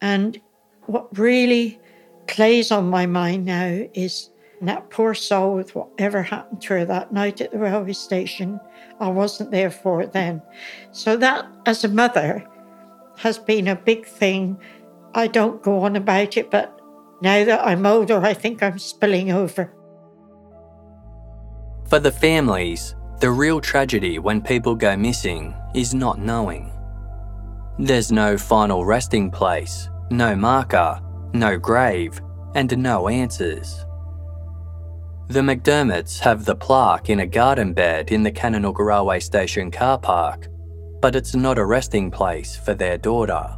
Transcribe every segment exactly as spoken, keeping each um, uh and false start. And what really plays on my mind now is that poor soul with whatever happened to her that night at the railway station. I wasn't there for it then. So that, as a mother, has been a big thing. I don't go on about it, but now that I'm older, I think I'm spilling over. For the families, the real tragedy when people go missing is not knowing. There's no final resting place, no marker, no grave, and no answers. The MacDiarmids have the plaque in a garden bed in the Kananook Railway Station car park, but it's not a resting place for their daughter.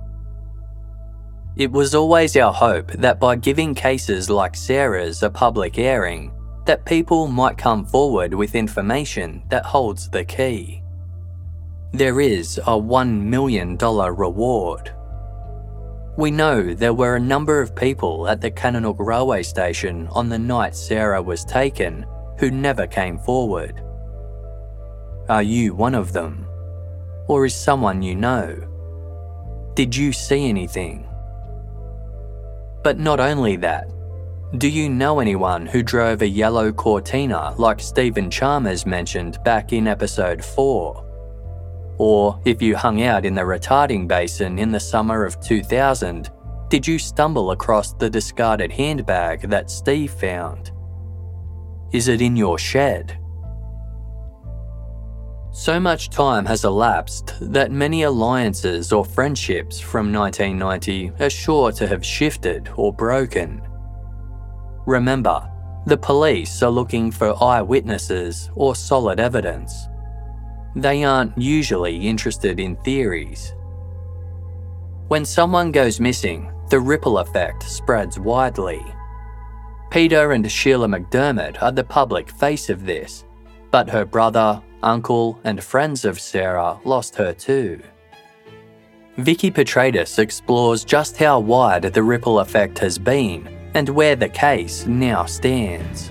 It was always our hope that by giving cases like Sarah's a public airing, that people might come forward with information that holds the key. There is a one million dollars reward. We know there were a number of people at the Kananook Railway Station on the night Sarah was taken who never came forward. Are you one of them? Or is someone you know? Did you see anything? But not only that, do you know anyone who drove a yellow Cortina like Stephen Chalmers mentioned back in episode four? Or if you hung out in the retarding basin in the summer of two thousand, did you stumble across the discarded handbag that Steve found? Is it in your shed? So much time has elapsed that many alliances or friendships from nineteen ninety are sure to have shifted or broken. Remember, the police are looking for eyewitnesses or solid evidence. They aren't usually interested in theories. When someone goes missing, the ripple effect spreads widely. Peter and Sheila MacDiarmid are the public face of this, but her brother, uncle and friends of Sarah lost her too. Vicky Petratus explores just how wide the ripple effect has been and where the case now stands.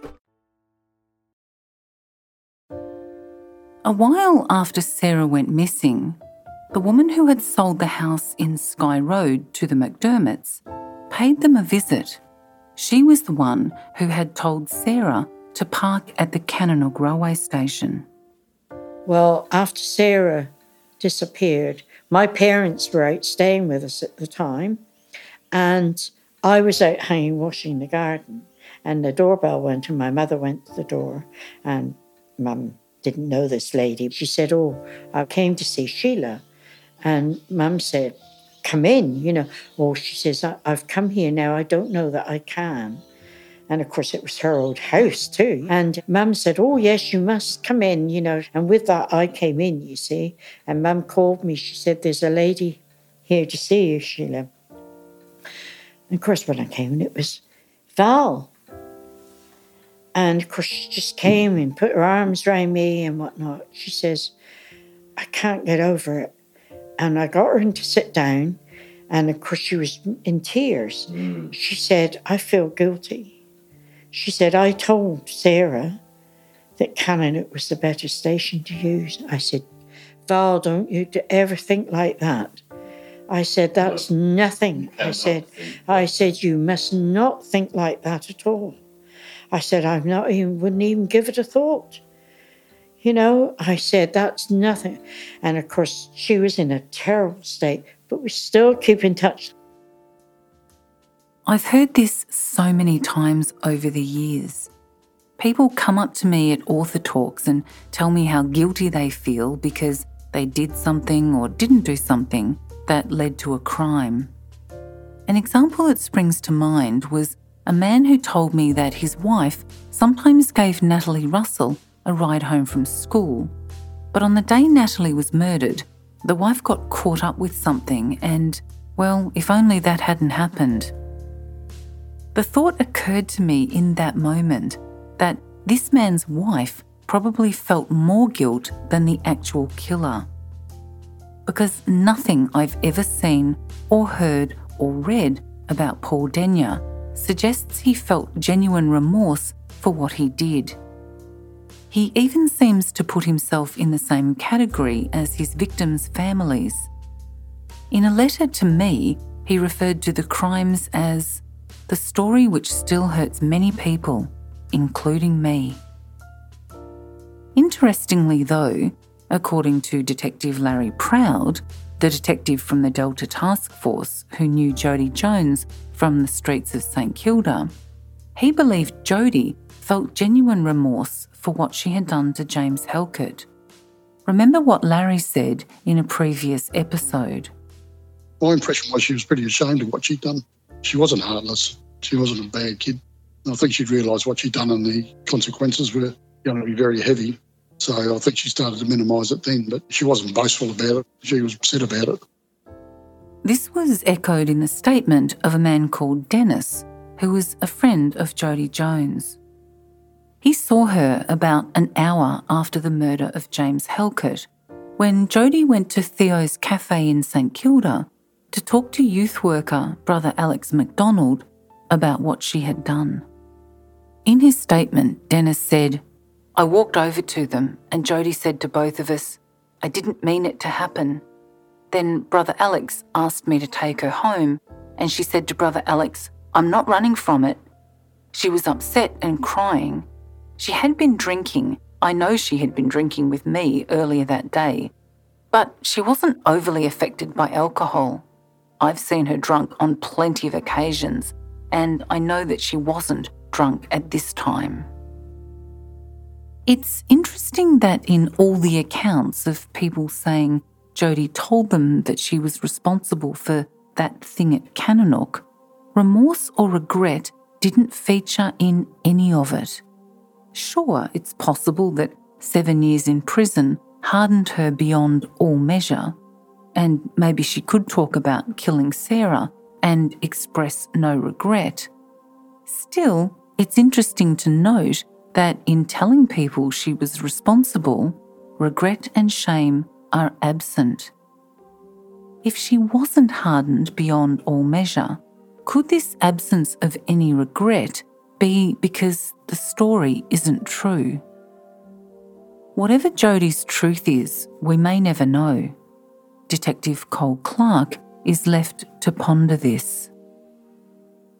A while after Sarah went missing, the woman who had sold the house in Sky Road to the MacDiarmids paid them a visit. She was the one who had told Sarah to park at the Kananook Railway Station. Well, after Sarah disappeared, my parents were out staying with us at the time, and I was out hanging washing the garden, and the doorbell went, and my mother went to the door, and Mum didn't know this lady. She said, oh, I came to see Sheila. And Mum said, come in, you know. Well, she says, I- I've come here now. I don't know that I can. And, of course, it was her old house too. And Mum said, oh, yes, you must come in, you know. And with that, I came in, you see. And Mum called me. She said, there's a lady here to see you, Sheila. And, of course, when I came in, it was Val. And, of course, she just came and put her arms around me and whatnot. She says, I can't get over it. And I got her to sit down. And, of course, she was in tears. Mm. She said, I feel guilty. She said, I told Sarah that Kananook was the better station to use. I said, Val, don't you ever think like that. I said, that's nothing. I said, I said, you must not think like that at all. I said, I'm not even, wouldn't even give it a thought. You know, I said, that's nothing. And of course, she was in a terrible state, but we still keep in touch. I've heard this so many times over the years. People come up to me at author talks and tell me how guilty they feel because they did something or didn't do something that led to a crime. An example that springs to mind was a man who told me that his wife sometimes gave Natalie Russell a ride home from school. But on the day Natalie was murdered, the wife got caught up with something and, well, if only that hadn't happened. The thought occurred to me in that moment that this man's wife probably felt more guilt than the actual killer. Because nothing I've ever seen or heard or read about Paul Denyer suggests he felt genuine remorse for what he did. He even seems to put himself in the same category as his victims' families. In a letter to me, he referred to the crimes as the story which still hurts many people, including me. Interestingly though, according to Detective Larry Proud, the detective from the Delta Task Force who knew Jodie Jones from the streets of Saint Kilda, he believed Jodie felt genuine remorse for what she had done to James Halkett. Remember what Larry said in a previous episode. My impression was she was pretty ashamed of what she'd done. She wasn't heartless. She wasn't a bad kid. And I think she'd realised what she'd done and the consequences were going to be very heavy. So I think she started to minimise it then, but she wasn't boastful about it. She was upset about it. This was echoed in the statement of a man called Dennis, who was a friend of Jodie Jones. He saw her about an hour after the murder of James Halkett, when Jodie went to Theo's Cafe in St Kilda to talk to youth worker Brother Alex MacDonald about what she had done. In his statement, Dennis said, I walked over to them and Jodie said to both of us, I didn't mean it to happen. Then Brother Alex asked me to take her home and she said to Brother Alex, I'm not running from it. She was upset and crying. She had been drinking. I know she had been drinking with me earlier that day, but she wasn't overly affected by alcohol. I've seen her drunk on plenty of occasions and I know that she wasn't drunk at this time. It's interesting that in all the accounts of people saying Jodie told them that she was responsible for that thing at Kananook, remorse or regret didn't feature in any of it. Sure, it's possible that seven years in prison hardened her beyond all measure, and maybe she could talk about killing Sarah and express no regret. Still, it's interesting to note that in telling people she was responsible, regret and shame are absent. If she wasn't hardened beyond all measure, could this absence of any regret be because the story isn't true? Whatever Jodie's truth is, we may never know. Detective Cole Clark is left to ponder this.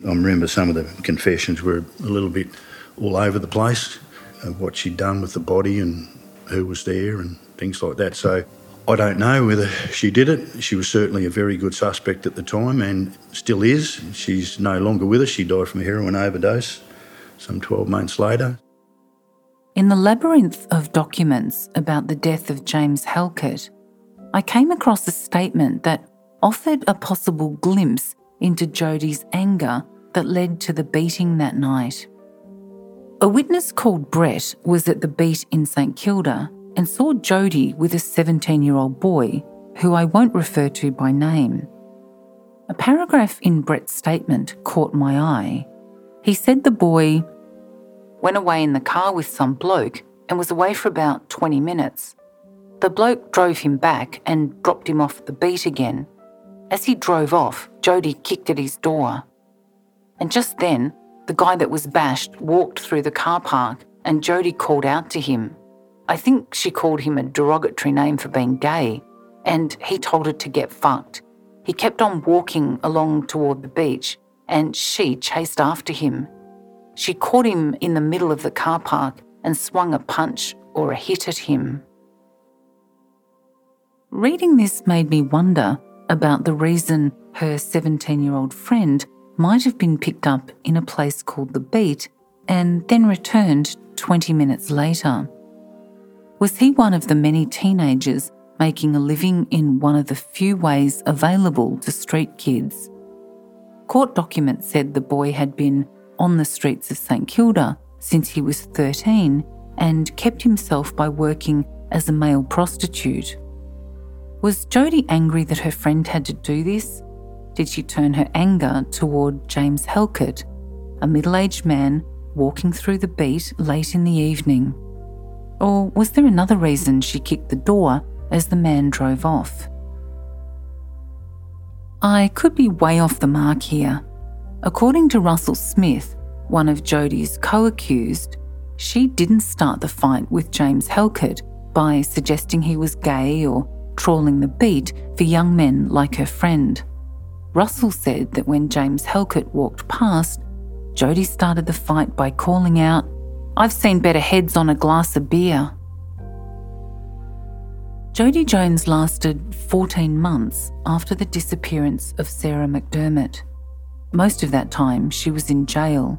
I remember some of the confessions were a little bit all over the place of what she'd done with the body and who was there and things like that. So I don't know whether she did it. She was certainly a very good suspect at the time and still is. She's no longer with us. She died from a heroin overdose some twelve months later. In the labyrinth of documents about the death of James Halkett, I came across a statement that offered a possible glimpse into Jodie's anger that led to the beating that night. A witness called Brett was at the beat in St Kilda and saw Jodie with a seventeen-year-old boy, who I won't refer to by name. A paragraph in Brett's statement caught my eye. He said the boy went away in the car with some bloke and was away for about twenty minutes. The bloke drove him back and dropped him off the beat again. As he drove off, Jodie kicked at his door. And just then, the guy that was bashed walked through the car park and Jodie called out to him. I think she called him a derogatory name for being gay and he told her to get fucked. He kept on walking along toward the beach, and she chased after him. She caught him in the middle of the car park and swung a punch or a hit at him. Reading this made me wonder about the reason her seventeen-year-old friend might have been picked up in a place called The Beat and then returned twenty minutes later. Was he one of the many teenagers making a living in one of the few ways available to street kids? Court documents said the boy had been on the streets of Saint Kilda since he was thirteen and kept himself by working as a male prostitute. Was Jodie angry that her friend had to do this? Did she turn her anger toward James Halkett, a middle-aged man walking through the beat late in the evening? Or was there another reason she kicked the door as the man drove off? I could be way off the mark here. According to Russell Smith, one of Jodie's co-accused, she didn't start the fight with James Halkett by suggesting he was gay or trawling the beat for young men like her friend. Russell said that when James Halkett walked past, Jodie started the fight by calling out, "I've seen better heads on a glass of beer." Jodie Jones lasted fourteen months after the disappearance of Sarah MacDiarmid. Most of that time she was in jail.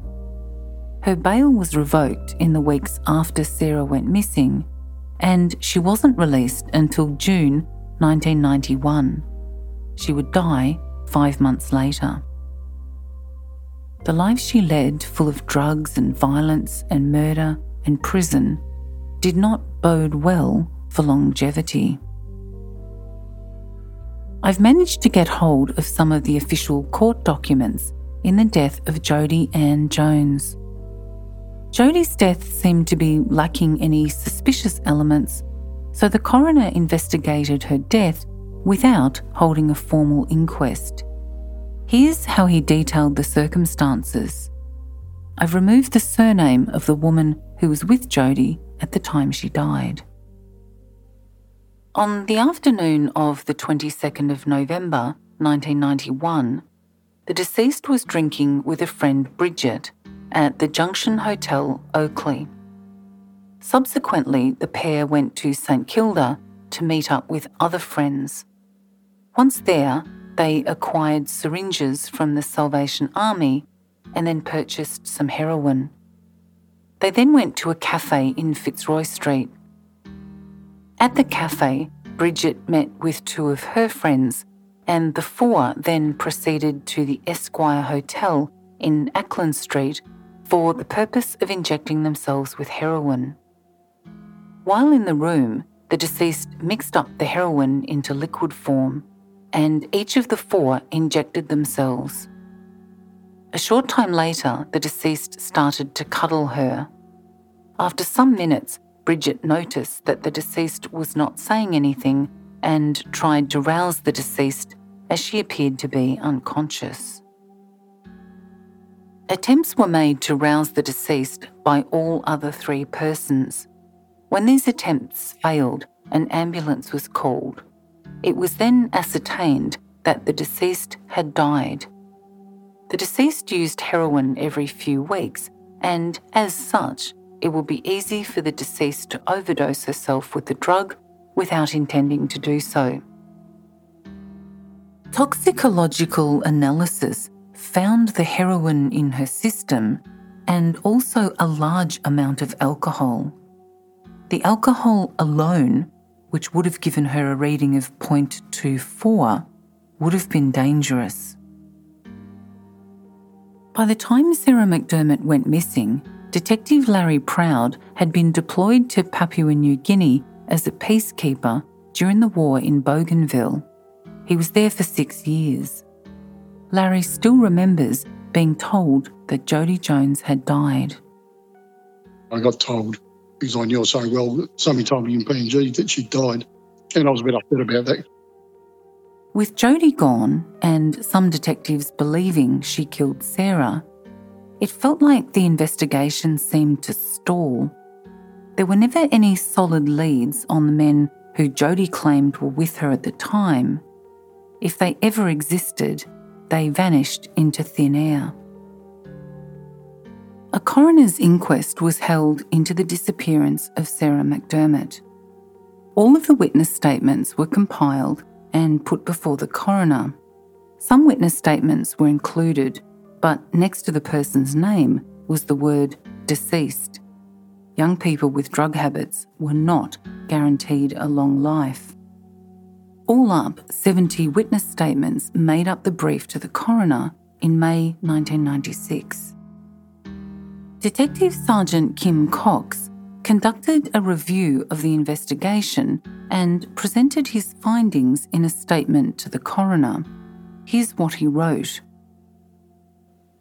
Her bail was revoked in the weeks after Sarah went missing, and she wasn't released until June nineteen ninety-one. She would die five months later. The life she led, full of drugs and violence and murder and prison, did not bode well for longevity. I've managed to get hold of some of the official court documents in the death of Jodie Ann Jones. Jodie's death seemed to be lacking any suspicious elements, so the coroner investigated her death without holding a formal inquest. Here's how he detailed the circumstances. I've removed the surname of the woman who was with Jodie at the time she died. On the afternoon of the twenty-second of November nineteen ninety-one, the deceased was drinking with a friend, Bridget, at the Junction Hotel, Oakley. Subsequently, the pair went to Saint Kilda to meet up with other friends. Once there, they acquired syringes from the Salvation Army and then purchased some heroin. They then went to a cafe in Fitzroy Street. At the cafe, Bridget met with two of her friends, and the four then proceeded to the Esquire Hotel in Ackland Street for the purpose of injecting themselves with heroin. While in the room, the deceased mixed up the heroin into liquid form, and each of the four injected themselves. A short time later, the deceased started to cuddle her. After some minutes, Bridget noticed that the deceased was not saying anything and tried to rouse the deceased, as she appeared to be unconscious. Attempts were made to rouse the deceased by all other three persons. When these attempts failed, an ambulance was called. It was then ascertained that the deceased had died. The deceased used heroin every few weeks, and as such, it will be easy for the deceased to overdose herself with the drug without intending to do so. Toxicological analysis found the heroin in her system and also a large amount of alcohol. The alcohol alone, which would have given her a reading of zero point two four, would have been dangerous. By the time Sarah MacDiarmid went missing, Detective Larry Proud had been deployed to Papua New Guinea as a peacekeeper during the war in Bougainville. He was there for six years. Larry still remembers being told that Jodie Jones had died. I got told, because I knew her so well, somebody told me in P N G that she died, and I was a bit upset about that. With Jodie gone, and some detectives believing she killed Sarah, it felt like the investigation seemed to stall. There were never any solid leads on the men who Jodie claimed were with her at the time. If they ever existed, they vanished into thin air. A coroner's inquest was held into the disappearance of Sarah MacDiarmid. All of the witness statements were compiled and put before the coroner. Some witness statements were included, but next to the person's name was the word deceased. Young people with drug habits were not guaranteed a long life. All up, seventy witness statements made up the brief to the coroner in May nineteen ninety-six. Detective Sergeant Kim Cox conducted a review of the investigation and presented his findings in a statement to the coroner. Here's what he wrote.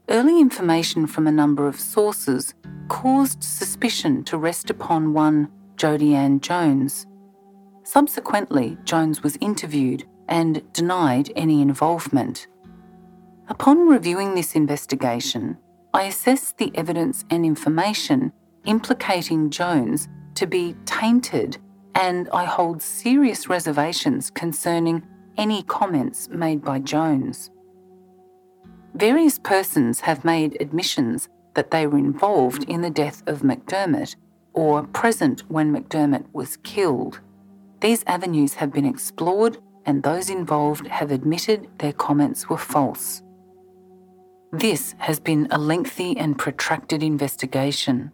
Early information from a number of sources caused suspicion to rest upon one Jodie Jones. Subsequently, Jones was interviewed and denied any involvement. Upon reviewing this investigation, I assessed the evidence and information implicating Jones to be tainted, and I hold serious reservations concerning any comments made by Jones. Various persons have made admissions that they were involved in the death of MacDiarmid or present when MacDiarmid was killed. These avenues have been explored and those involved have admitted their comments were false. This has been a lengthy and protracted investigation.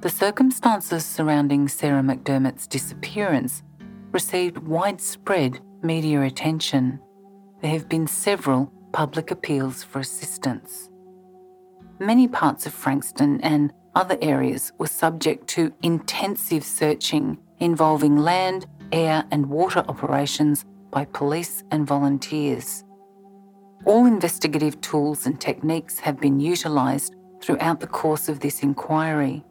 The circumstances surrounding Sarah MacDiarmid's disappearance received widespread media attention. There have been several public appeals for assistance. Many parts of Frankston and other areas were subject to intensive searching involving land, air and water operations by police and volunteers. All investigative tools and techniques have been utilised throughout the course of this inquiry.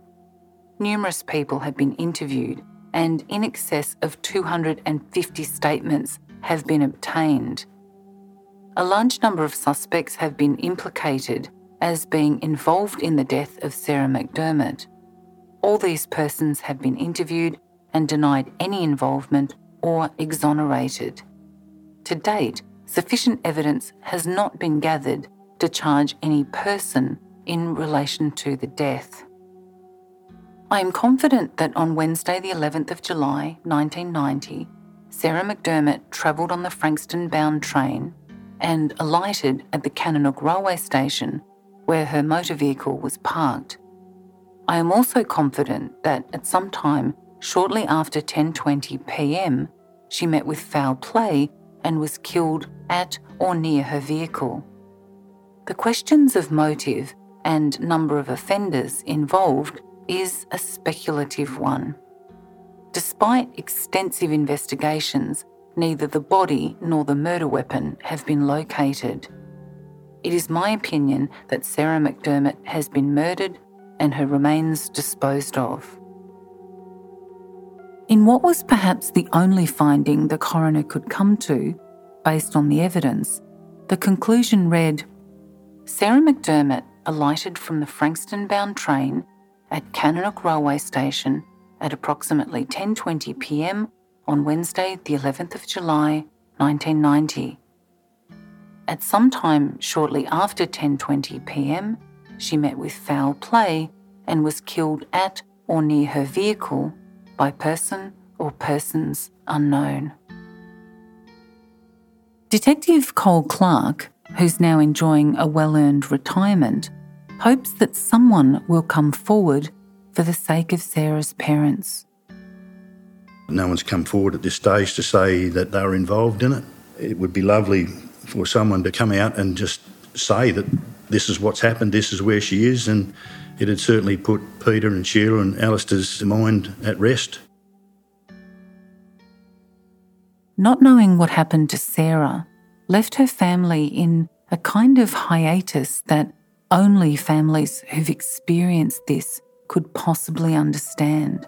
Numerous people have been interviewed and in excess of two hundred fifty statements have been obtained. A large number of suspects have been implicated as being involved in the death of Sarah MacDiarmid. All these persons have been interviewed and denied any involvement or exonerated. To date, sufficient evidence has not been gathered to charge any person in relation to the death. I am confident that on Wednesday the eleventh of July nineteen ninety, Sarah MacDiarmid travelled on the Frankston-bound train and alighted at the Kananook Railway Station where her motor vehicle was parked. I am also confident that at some time shortly after ten twenty p.m. she met with foul play and was killed at or near her vehicle. The questions of motive and number of offenders involved is a speculative one. Despite extensive investigations, neither the body nor the murder weapon have been located. It is my opinion that Sarah MacDiarmid has been murdered and her remains disposed of. In what was perhaps the only finding the coroner could come to, based on the evidence, the conclusion read, Sarah MacDiarmid alighted from the Frankston-bound train at Kananook Railway Station at approximately ten twenty p.m. on Wednesday, the eleventh of July, nineteen ninety. At some time shortly after ten twenty p.m., she met with foul play and was killed at or near her vehicle by person or persons unknown. Detective Cole Clark, who's now enjoying a well-earned retirement, hopes that someone will come forward for the sake of Sarah's parents. No one's come forward at this stage to say that they were involved in it. It would be lovely for someone to come out and just say that this is what's happened, this is where she is, and it had certainly put Peter and Sheila and Alistair's mind at rest. Not knowing what happened to Sarah left her family in a kind of hiatus that only families who've experienced this could possibly understand.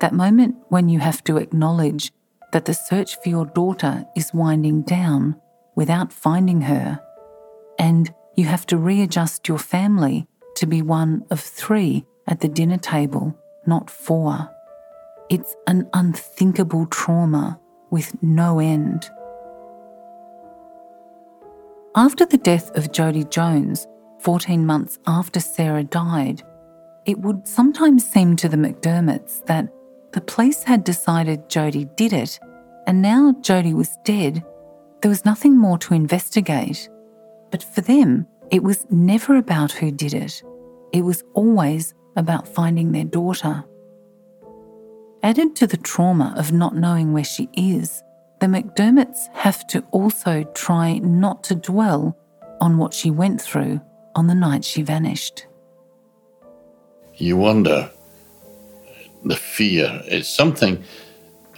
That moment when you have to acknowledge that the search for your daughter is winding down without finding her, and you have to readjust your family to be one of three at the dinner table, not four. It's an unthinkable trauma with no end. After the death of Jodie Jones, fourteen months after Sarah died, it would sometimes seem to the McDiarmids that the police had decided Jodie did it, and now Jodie was dead, there was nothing more to investigate. But for them, it was never about who did it. It was always about finding their daughter. Added to the trauma of not knowing where she is, the McDiarmids have to also try not to dwell on what she went through on the night she vanished. You wonder, the fear. It's something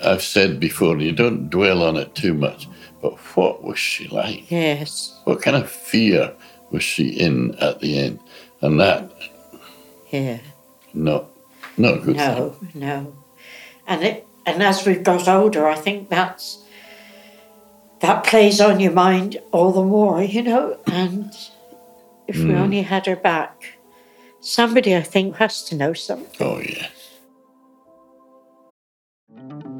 I've said before, you don't dwell on it too much, but what was she like? Yes. What kind of fear was she in at the end? And that, yeah, no, no good no, thing. No. And it, and as we've got older, I think that's that plays on your mind all the more, you know. And if mm. we only had her back, somebody I think has to know something. Oh yeah.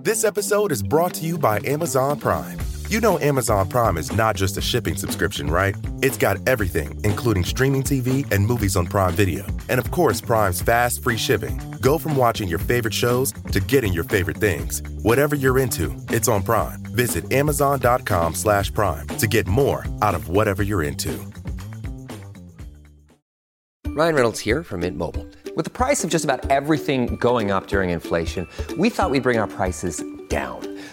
This episode is brought to you by Amazon Prime. You know Amazon Prime is not just a shipping subscription, right? It's got everything, including streaming T V and movies on Prime Video. And of course, Prime's fast, free shipping. Go from watching your favorite shows to getting your favorite things. Whatever you're into, it's on Prime. Visit amazon.com slash prime to get more out of whatever you're into. Ryan Reynolds here from Mint Mobile. With the price of just about everything going up during inflation, we thought we'd bring our prices down.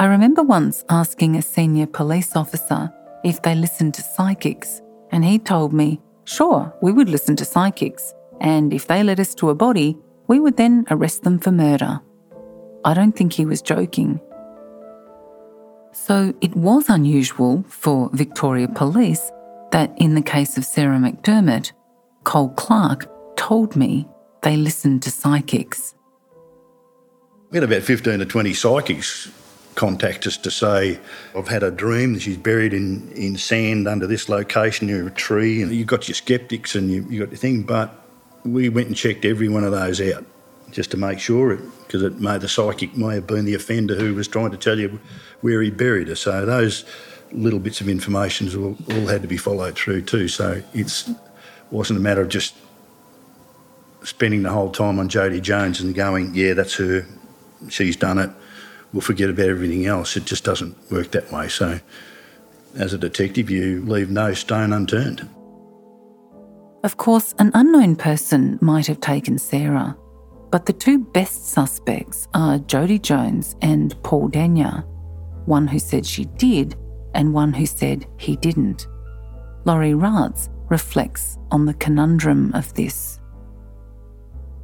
I remember once asking a senior police officer if they listened to psychics, and he told me, sure, we would listen to psychics, and if they led us to a body, we would then arrest them for murder. I don't think he was joking. So it was unusual for Victoria Police that in the case of Sarah MacDiarmid, Cole Clark told me they listened to psychics. We had about fifteen to twenty psychics contact us to say, I've had a dream that she's buried in, in sand under this location near a tree, and you've got your sceptics and you, you got your thing, but we went and checked every one of those out just to make sure, because it, it may, the psychic may have been the offender who was trying to tell you where he buried her. So those little bits of information all, all had to be followed through too. So it wasn't a matter of just spending the whole time on Jodie Jones and going, yeah, that's her, she's done it, we'll forget about everything else. It just doesn't work that way. So as a detective, you leave no stone unturned. Of course, an unknown person might have taken Sarah, but the two best suspects are Jodie Jones and Paul Denyer, one who said she did and one who said he didn't. Laurie Ratz reflects on the conundrum of this.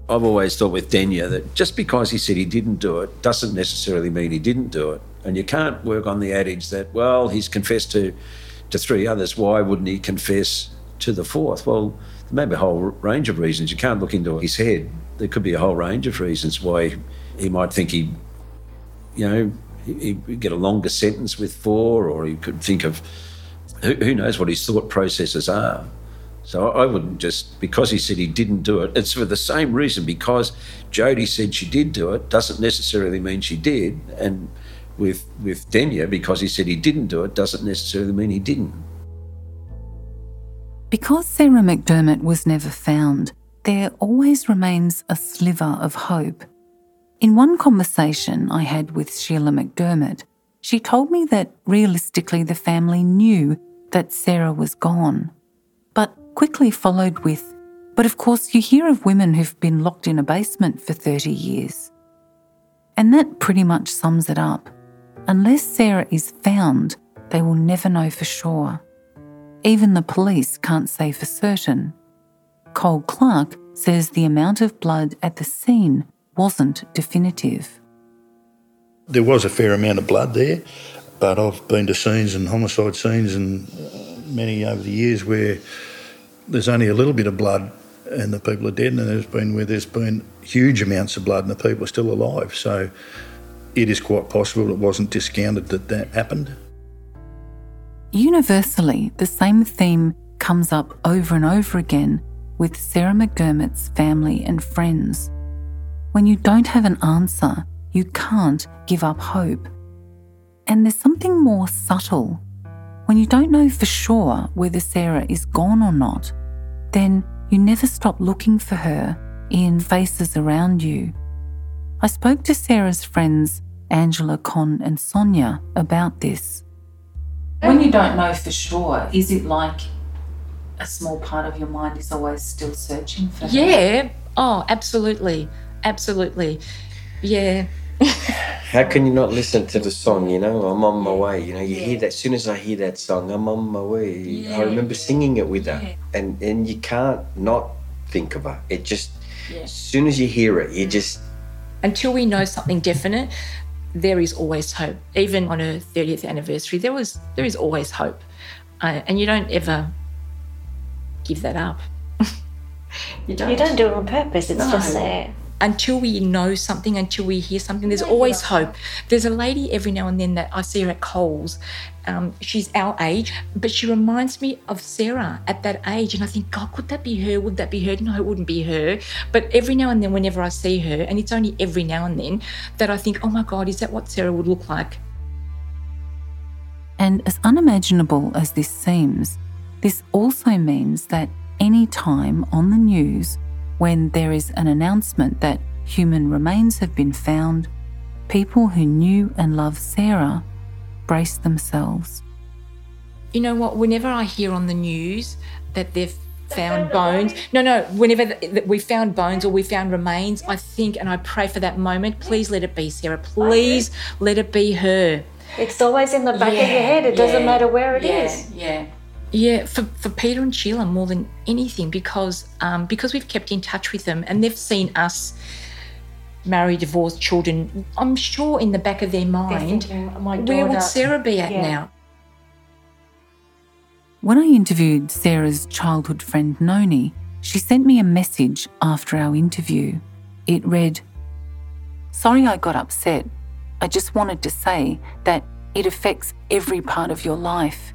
I've always thought with Denyer that just because he said he didn't do it doesn't necessarily mean he didn't do it. And you can't work on the adage that, well, he's confessed to to three others, why wouldn't he confess to the fourth? Well, there may be a whole range of reasons. You can't look into his head. There could be a whole range of reasons why he might think he, you know, he'd get a longer sentence with four, or he could think of, who, who knows what his thought processes are. So I wouldn't just, because he said he didn't do it, it's for the same reason, because Jodie said she did do it doesn't necessarily mean she did, and with with Denyer, because he said he didn't do it doesn't necessarily mean he didn't. Because Sarah MacDiarmid was never found, there always remains a sliver of hope. In one conversation I had with Sheila MacDiarmid, she told me that realistically the family knew that Sarah was gone, but quickly followed with, but of course you hear of women who've been locked in a basement for thirty years. And that pretty much sums it up. Unless Sarah is found, they will never know for sure. Even the police can't say for certain. Cole Clark says the amount of blood at the scene wasn't definitive. There was a fair amount of blood there, but I've been to scenes and homicide scenes and uh, many over the years where there's only a little bit of blood and the people are dead, and there's been where there's been huge amounts of blood and the people are still alive. So it is quite possible it wasn't discounted that that happened. Universally, the same theme comes up over and over again with Sarah MacDiarmid's family and friends. When you don't have an answer, you can't give up hope. And there's something more subtle. When you don't know for sure whether Sarah is gone or not, then you never stop looking for her in faces around you. I spoke to Sarah's friends, Angela, Con and Sonia, about this. When you don't know for sure, is it like a small part of your mind is always still searching for her? Yeah. Oh, absolutely. Absolutely. Yeah. How can you not listen to the song, you know? I'm on my way, you know. You yeah. hear that, as soon as I hear that song, I'm on my way. Yeah. I remember singing it with her. Yeah. And and you can't not think of her. It just, yeah. as soon as you hear it, you just... Until we know something definite, there is always hope. Even on her thirtieth anniversary, there was there is always hope. Uh, and you don't ever give that up. you don't. You don't do it on purpose. It's no. just there. Until we know something, until we hear something, there's always hope. There's a lady every now and then that I see her at Coles. Um, she's our age, but she reminds me of Sarah at that age. And I think, God, could that be her? Would that be her? No, it wouldn't be her. But every now and then, whenever I see her, and it's only every now and then, that I think, oh, my God, is that what Sarah would look like? And as unimaginable as this seems, this also means that any time on the news when there is an announcement that human remains have been found, people who knew and loved Sarah brace themselves. You know what? Whenever I hear on the news that they've found bones, no, no, whenever th- we found bones or we found remains, I think and I pray for that moment, please let it be Sarah. Please let it be her. It's always in the back yeah, of your head. It yeah, doesn't matter where it yeah, is. Yeah. Yeah, for, for Peter and Sheila more than anything, because um, because we've kept in touch with them and they've seen us marry, divorce, children. I'm sure in the back of their mind, thinking, my daughter, where would Sarah be at yeah. now? When I interviewed Sarah's childhood friend Noni, she sent me a message after our interview. It read, "Sorry I got upset. I just wanted to say that it affects every part of your life.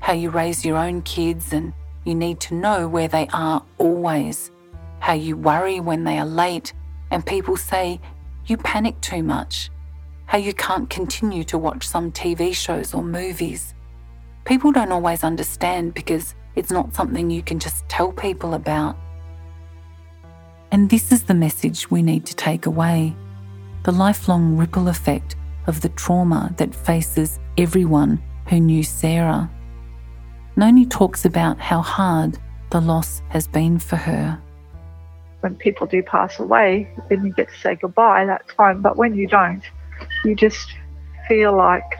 How you raise your own kids and you need to know where they are always. How you worry when they are late and people say you panic too much. How you can't continue to watch some T V shows or movies. People don't always understand because it's not something you can just tell people about." And this is the message we need to take away. The lifelong ripple effect of the trauma that faces everyone who knew Sarah. Noni talks about how hard the loss has been for her. When people do pass away, then you get to say goodbye that time, but when you don't, you just feel like,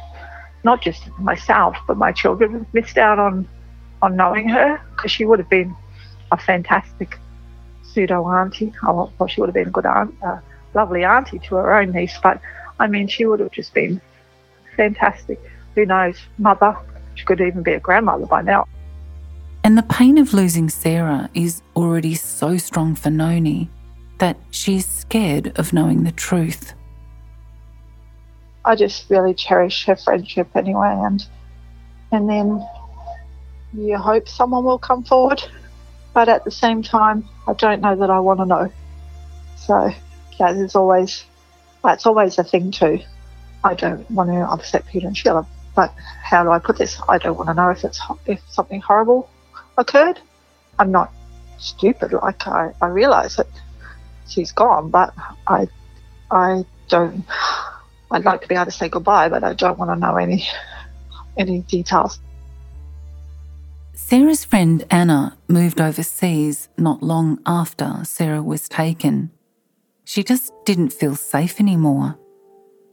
not just myself, but my children have missed out on, on knowing her, because she would have been a fantastic pseudo-auntie. Well, she would have been a good aunt, a lovely auntie to her own niece, but, I mean, she would have just been fantastic. Who knows, mother. She could even be a grandmother by now. And the pain of losing Sarah is already so strong for Noni that she's scared of knowing the truth. I just really cherish her friendship anyway, and and then you hope someone will come forward, but at the same time, I don't know that I want to know. So yeah, there's always that's always a thing too. I don't want to upset Peter and Sheila. But how do I put this? I don't want to know if it's if something horrible occurred. I'm not stupid. Like I, I realise that she's gone, but I I don't. I'd like to be able to say goodbye, but I don't want to know any any details. Sarah's friend Anna moved overseas not long after Sarah was taken. She just didn't feel safe anymore,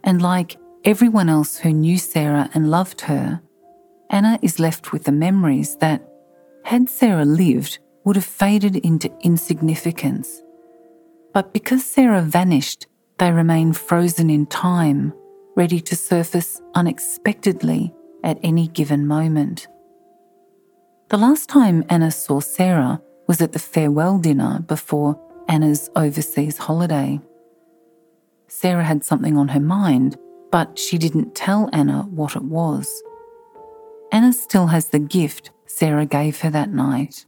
and like everyone else who knew Sarah and loved her, Anna is left with the memories that, had Sarah lived, would have faded into insignificance. But because Sarah vanished, they remain frozen in time, ready to surface unexpectedly at any given moment. The last time Anna saw Sarah was at the farewell dinner before Anna's overseas holiday. Sarah had something on her mind, but she didn't tell Anna what it was. Anna still has the gift Sarah gave her that night.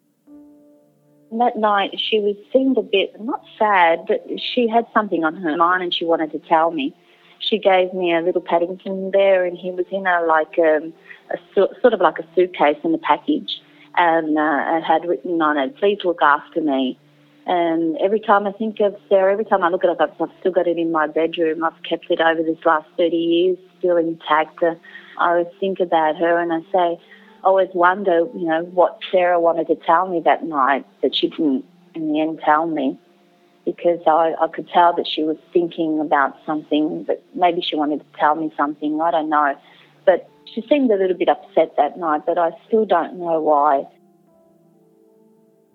That night she was seemed a bit, not sad, but she had something on her mind and she wanted to tell me. She gave me a little Paddington bear and he was in a like um, a sort of like a suitcase in a package, and uh, it had written on it, "Please look after me." And every time I think of Sarah, every time I look at it, I've still got it in my bedroom. I've kept it over this last thirty years, still intact. Uh, I always think about her and I say, I always wonder, you know, what Sarah wanted to tell me that night that she didn't in the end tell me, because I, I could tell that she was thinking about something, that maybe she wanted to tell me something, I don't know. But she seemed a little bit upset that night, but I still don't know why.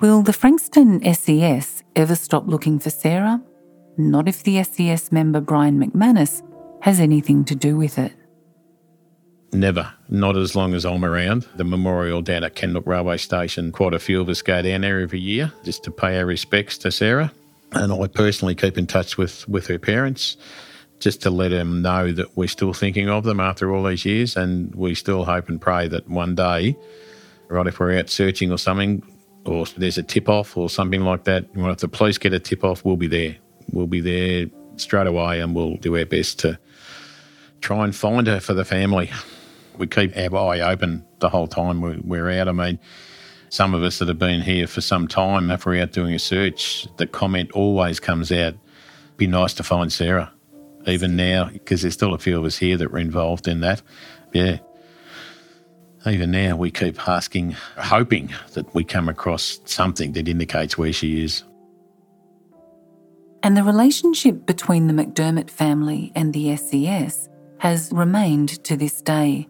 Will the Frankston S E S ever stop looking for Sarah? Not if the S E S member Brian McManus has anything to do with it. Never. Not as long as I'm around. The memorial down at Kananook Railway Station, quite a few of us go down there every year just to pay our respects to Sarah. And I personally keep in touch with, with her parents just to let them know that we're still thinking of them after all these years, and we still hope and pray that one day, right, if we're out searching or something, or there's a tip-off or something like that, well, if the police get a tip-off, we'll be there. We'll be there straight away and we'll do our best to try and find her for the family. We keep our eye open the whole time we're, we're out. I mean, some of us that have been here for some time, if we're out doing a search, the comment always comes out, be nice to find Sarah, even now, because there's still a few of us here that were involved in that. Yeah. Even now, we keep asking, hoping that we come across something that indicates where she is. And the relationship between the McDiarmid family and the S E S has remained to this day.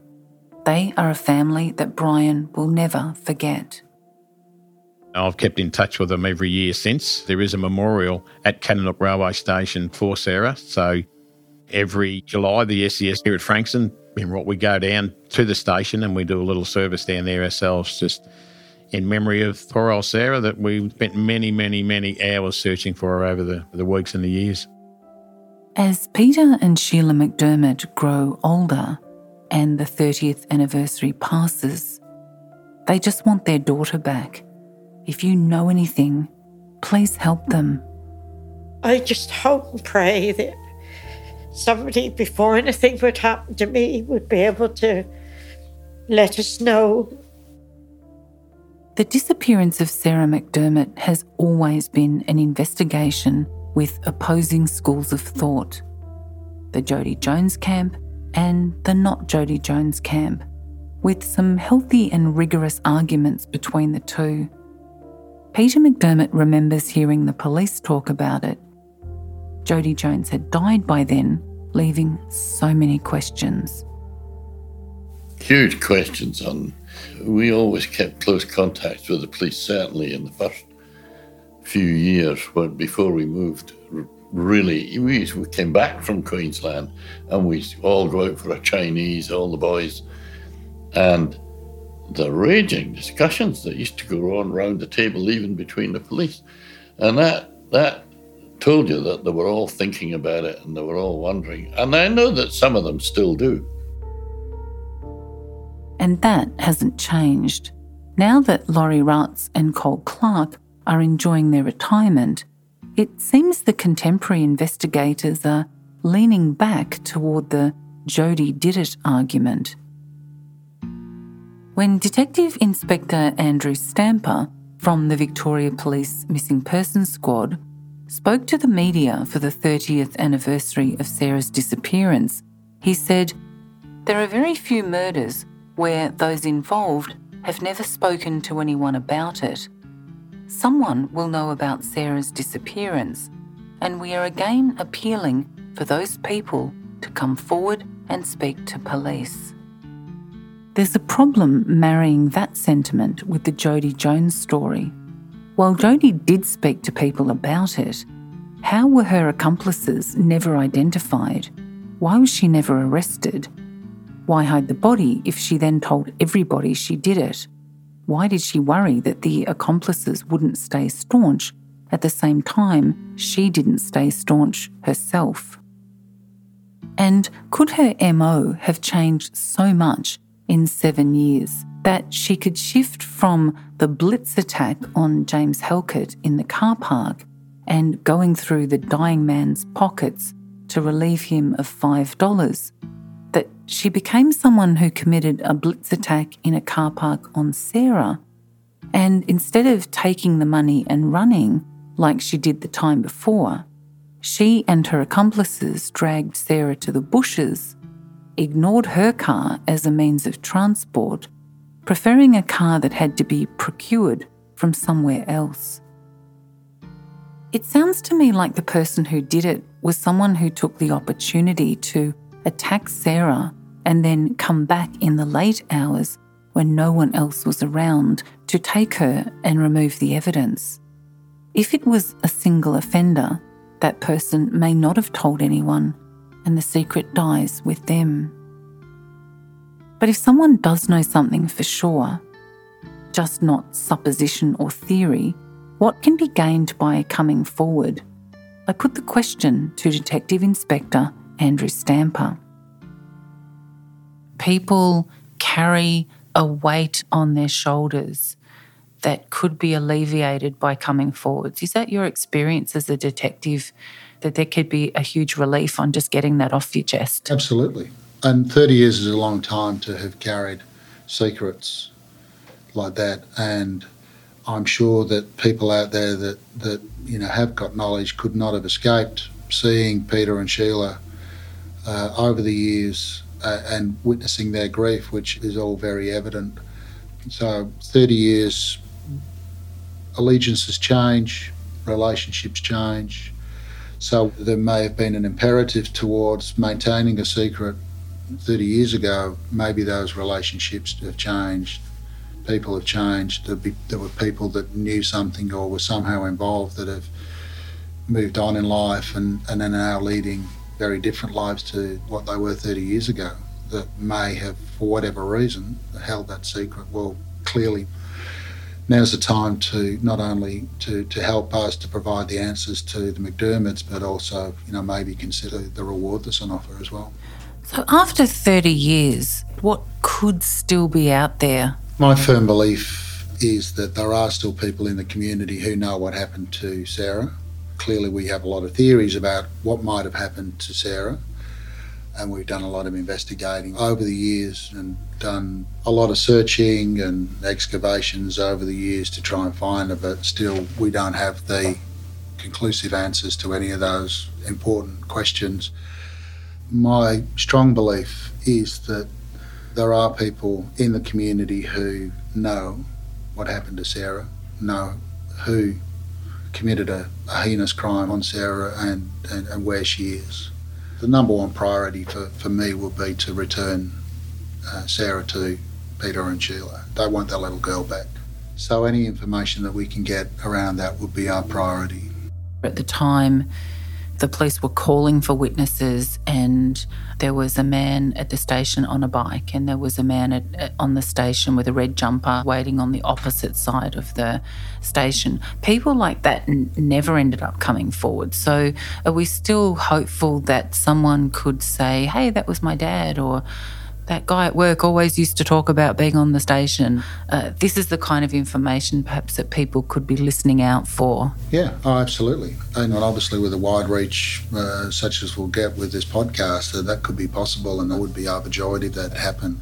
They are a family that Brian will never forget. I've kept in touch with them every year since. There is a memorial at Kananook Railway Station for Sarah, so every July the S E S here at Frankston, we go down to the station and we do a little service down there ourselves, just in memory of poor old Sarah that we spent many, many, many hours searching for her over the, the weeks and the years. As Peter and Sheila McDiarmid grow older and the thirtieth anniversary passes, they just want their daughter back. If you know anything, please help them. I just hope and pray that somebody, before anything would happen to me, would be able to let us know. The disappearance of Sarah MacDiarmid has always been an investigation with opposing schools of thought. The Jodie Jones camp and the not Jodie Jones camp, with some healthy and rigorous arguments between the two. Peter McDiarmid remembers hearing the police talk about it. Jodie Jones had died by then, leaving so many questions. Huge questions on. We always kept close contact with the police, certainly in the first few years when, before we moved. Really, we came back from Queensland and we all go out for a Chinese, all the boys, and the raging discussions that used to go on round the table, even between the police, and that that. told you that they were all thinking about it and they were all wondering. And I know that some of them still do. And that hasn't changed. Now that Laurie Ratz and Cole Clark are enjoying their retirement, it seems the contemporary investigators are leaning back toward the Jodie did it argument. When Detective Inspector Andrew Stamper from the Victoria Police Missing Persons Squad spoke to the media for the thirtieth anniversary of Sarah's disappearance, he said, "There are very few murders where those involved have never spoken to anyone about it. Someone will know about Sarah's disappearance, and we are again appealing for those people to come forward and speak to police." There's a problem marrying that sentiment with the Jodie Jones story. While Jodie did speak to people about it, how were her accomplices never identified? Why was she never arrested? Why hide the body if she then told everybody she did it? Why did she worry that the accomplices wouldn't stay staunch? At the same time, she didn't stay staunch herself. And could her M O have changed so much in seven years that she could shift from the blitz attack on James Halkett in the car park and going through the dying man's pockets to relieve him of five dollars, that she became someone who committed a blitz attack in a car park on Sarah, and instead of taking the money and running like she did the time before, she and her accomplices dragged Sarah to the bushes, ignored her car as a means of transport, preferring a car that had to be procured from somewhere else. It sounds to me like the person who did it was someone who took the opportunity to attack Sarah and then come back in the late hours when no one else was around to take her and remove the evidence. If it was a single offender, that person may not have told anyone and the secret dies with them. But if someone does know something for sure, just not supposition or theory, what can be gained by coming forward? I put the question to Detective Inspector Andrew Stamper. People carry a weight on their shoulders that could be alleviated by coming forwards. Is that your experience as a detective, that there could be a huge relief on just getting that off your chest? Absolutely. And thirty years is a long time to have carried secrets like that, and I'm sure that people out there that, that you know have got knowledge could not have escaped seeing Peter and Sheila uh, over the years Uh, and witnessing their grief, which is all very evident. So thirty years, allegiances change, relationships change. So there may have been an imperative towards maintaining a secret thirty years ago. Maybe those relationships have changed. People have changed. There, be, there were people that knew something or were somehow involved that have moved on in life and, and are now leading very different lives to what they were thirty years ago, that may have, for whatever reason, held that secret. Well, clearly now's the time to not only to, to help us to provide the answers to the MacDiarmids, but also, you know, maybe consider the reward that's on offer as well. So after thirty years, what could still be out there? My firm belief is that there are still people in the community who know what happened to Sarah. Clearly we have a lot of theories about what might have happened to Sarah, and we've done a lot of investigating over the years and done a lot of searching and excavations over the years to try and find her, but still we don't have the conclusive answers to any of those important questions. My strong belief is that there are people in the community who know what happened to Sarah, know who committed a, a heinous crime on Sarah and, and, and where she is. The number one priority for, for me would be to return uh, Sarah to Peter and Sheila. They want their little girl back. So any information that we can get around that would be our priority. At the time, the police were calling for witnesses, and there was a man at the station on a bike, and there was a man at, at, on the station with a red jumper waiting on the opposite side of the station. People like that n- never ended up coming forward. So are we still hopeful that someone could say, hey, that was my dad, or that guy at work always used to talk about being on the station? Uh, this is the kind of information perhaps that people could be listening out for. Yeah, oh, absolutely. And obviously with a wide reach uh, such as we'll get with this podcast, uh, that could be possible, and I would be overjoyed if that happened.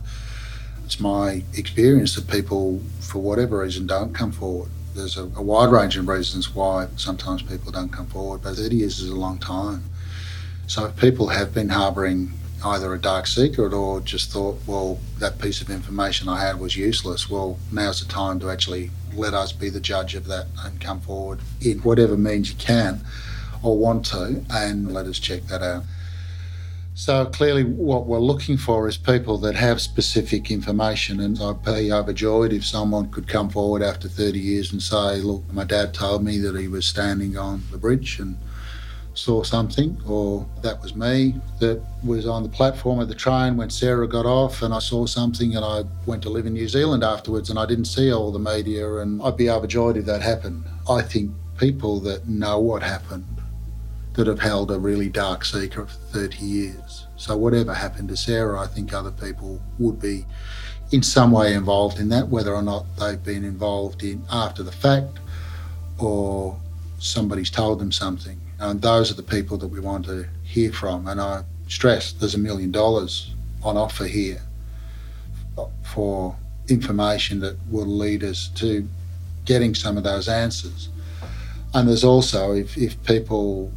It's my experience that people, for whatever reason, don't come forward. There's a, a wide range of reasons why sometimes people don't come forward, but thirty years is a long time. So if people have been harbouring either a dark secret or just thought, well, that piece of information I had was useless, well, now's the time to actually let us be the judge of that and come forward in whatever means you can or want to, and let us check that out. So clearly what we're looking for is people that have specific information, and I'd be overjoyed if someone could come forward after thirty years and say, look, my dad told me that he was standing on the bridge and saw something, or that was me that was on the platform of the train when Sarah got off and I saw something, and I went to live in New Zealand afterwards and I didn't see all the media, and I'd be overjoyed if that happened. I think people that know what happened, that have held a really dark secret for thirty years. So whatever happened to Sarah, I think other people would be in some way involved in that, whether or not they've been involved in after the fact or somebody's told them something. And those are the people that we want to hear from. And I stress there's a million dollars on offer here for information that will lead us to getting some of those answers. And there's also, if, if people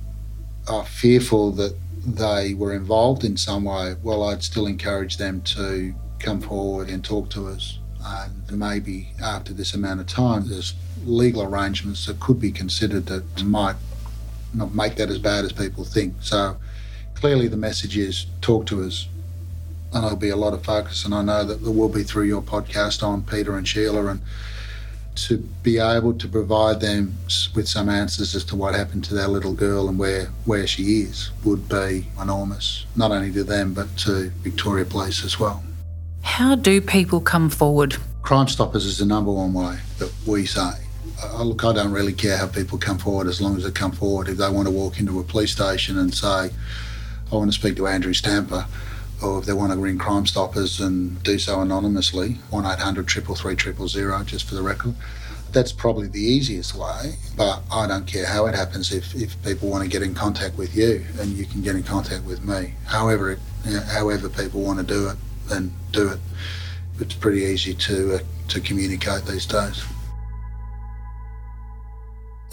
are fearful that they were involved in some way, well, I'd still encourage them to come forward and talk to us. And maybe after this amount of time, there's legal arrangements that could be considered that might not make that as bad as people think. So clearly the message is talk to us, and there'll be a lot of focus, and I know that there will be through your podcast on Peter and Sheila, and to be able to provide them with some answers as to what happened to their little girl and where, where she is would be enormous, not only to them but to Victoria Police as well. How do people come forward? Crime Stoppers is the number one way that we say. Uh, look, I don't really care how people come forward as long as they come forward. If they want to walk into a police station and say, I want to speak to Andrew Stamper, or if they want to ring Crime Stoppers and do so anonymously, one eight hundred, three three three, zero zero zero, just for the record, that's probably the easiest way. But I don't care how it happens. If, if people want to get in contact with you, and you can get in contact with me. However, it, you know, however people want to do it, then do it. It's pretty easy to uh, to communicate these days.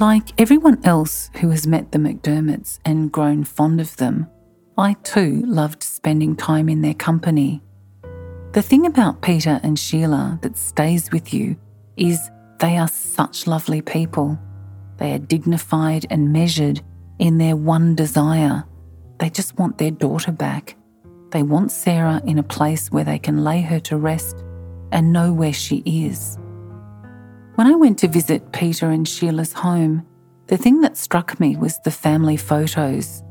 Like everyone else who has met the MacDiarmids and grown fond of them, I too loved spending time in their company. The thing about Peter and Sheila that stays with you is they are such lovely people. They are dignified and measured in their one desire. They just want their daughter back. They want Sarah in a place where they can lay her to rest and know where she is. When I went to visit Peter and Sheila's home, the thing that struck me was the family photos.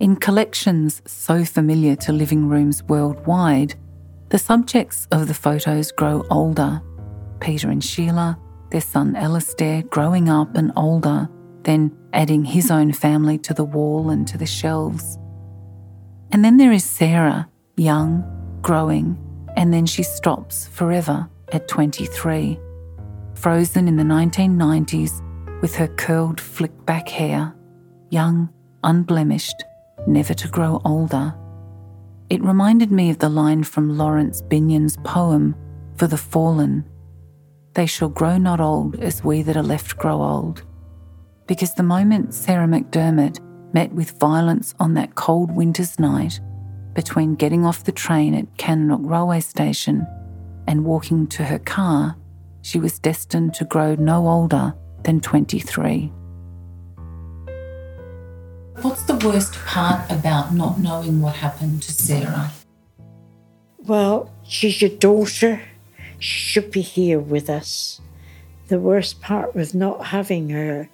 In collections so familiar to living rooms worldwide, the subjects of the photos grow older. Peter and Sheila, their son Alistair growing up and older, then adding his own family to the wall and to the shelves. And then there is Sarah, young, growing, and then she stops forever at twenty-three. Frozen in the nineteen nineties with her curled flick-back hair, young, unblemished, never to grow older. It reminded me of the line from Lawrence Binion's poem, For the Fallen. They shall grow not old as we that are left grow old. Because the moment Sarah MacDiarmid met with violence on that cold winter's night between getting off the train at Kananook Railway Station and walking to her car, she was destined to grow no older than twenty-three. What's the worst part about not knowing what happened to Sarah? Well, she's your daughter. She should be here with us. The worst part with not having her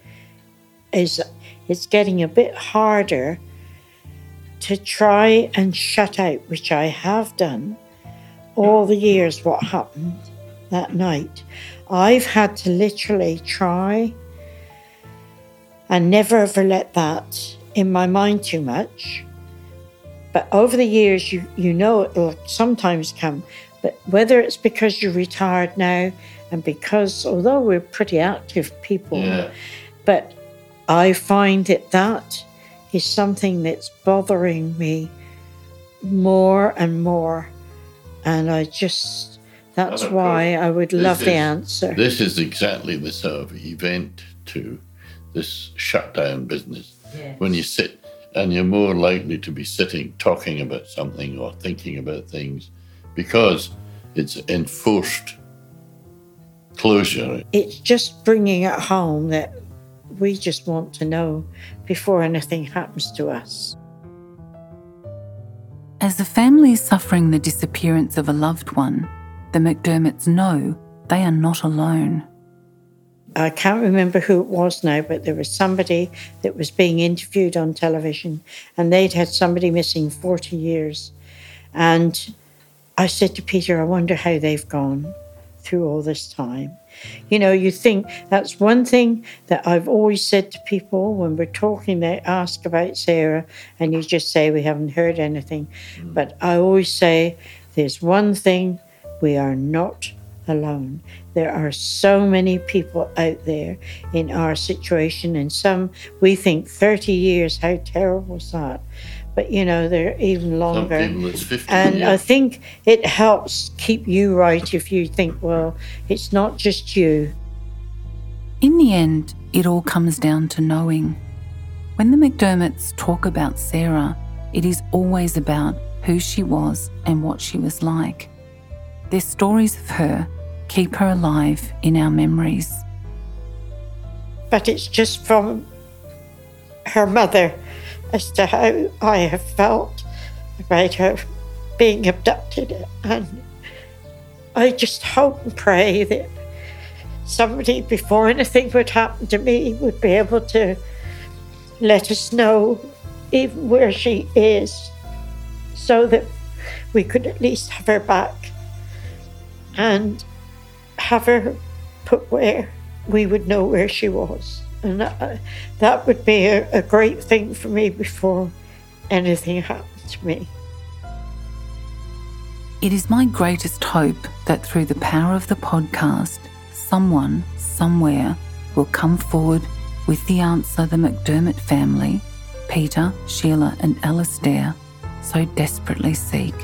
is it's getting a bit harder to try and shut out, which I have done all the years, what happened that night. I've had to literally try and never ever let that in my mind too much. But over the years, you, you know it'll sometimes come. But whether it's because you're retired now and because, although we're pretty active people, yeah. But I find that that is something that's bothering me more and more. And I just... That's why I would love this, the answer. This is exactly the sort of event to this shutdown business. Yes. When you sit, and you're more likely to be sitting, talking about something or thinking about things because it's enforced closure. It's just bringing it home that we just want to know before anything happens to us. As a family suffering the disappearance of a loved one, the MacDiarmids know they are not alone. I can't remember who it was now, but there was somebody that was being interviewed on television, and they'd had somebody missing forty years. And I said to Peter, I wonder how they've gone through all this time. You know, you think that's one thing that I've always said to people when we're talking, they ask about Sarah, and you just say, we haven't heard anything. But I always say, there's one thing, we are not alone. There are so many people out there in our situation, and some, we think thirty years, how terrible is that? But, you know, they're even longer. Some people it's fifteen, and yeah. I think it helps keep you right if you think, well, it's not just you. In the end, it all comes down to knowing. When the McDermotts talk about Sarah, it is always about who she was and what she was like. Their stories of her keep her alive in our memories. But it's just from her mother as to how I have felt about her being abducted. And I just hope and pray that somebody, before anything would happen to me, would be able to let us know even where she is, so that we could at least have her back and have her put where we would know where she was. And that, that would be a, a great thing for me before anything happened to me. It is my greatest hope that through the power of the podcast, someone, somewhere, will come forward with the answer the McDermott family, Peter, Sheila and Alistair, so desperately seek.